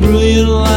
brilliant light.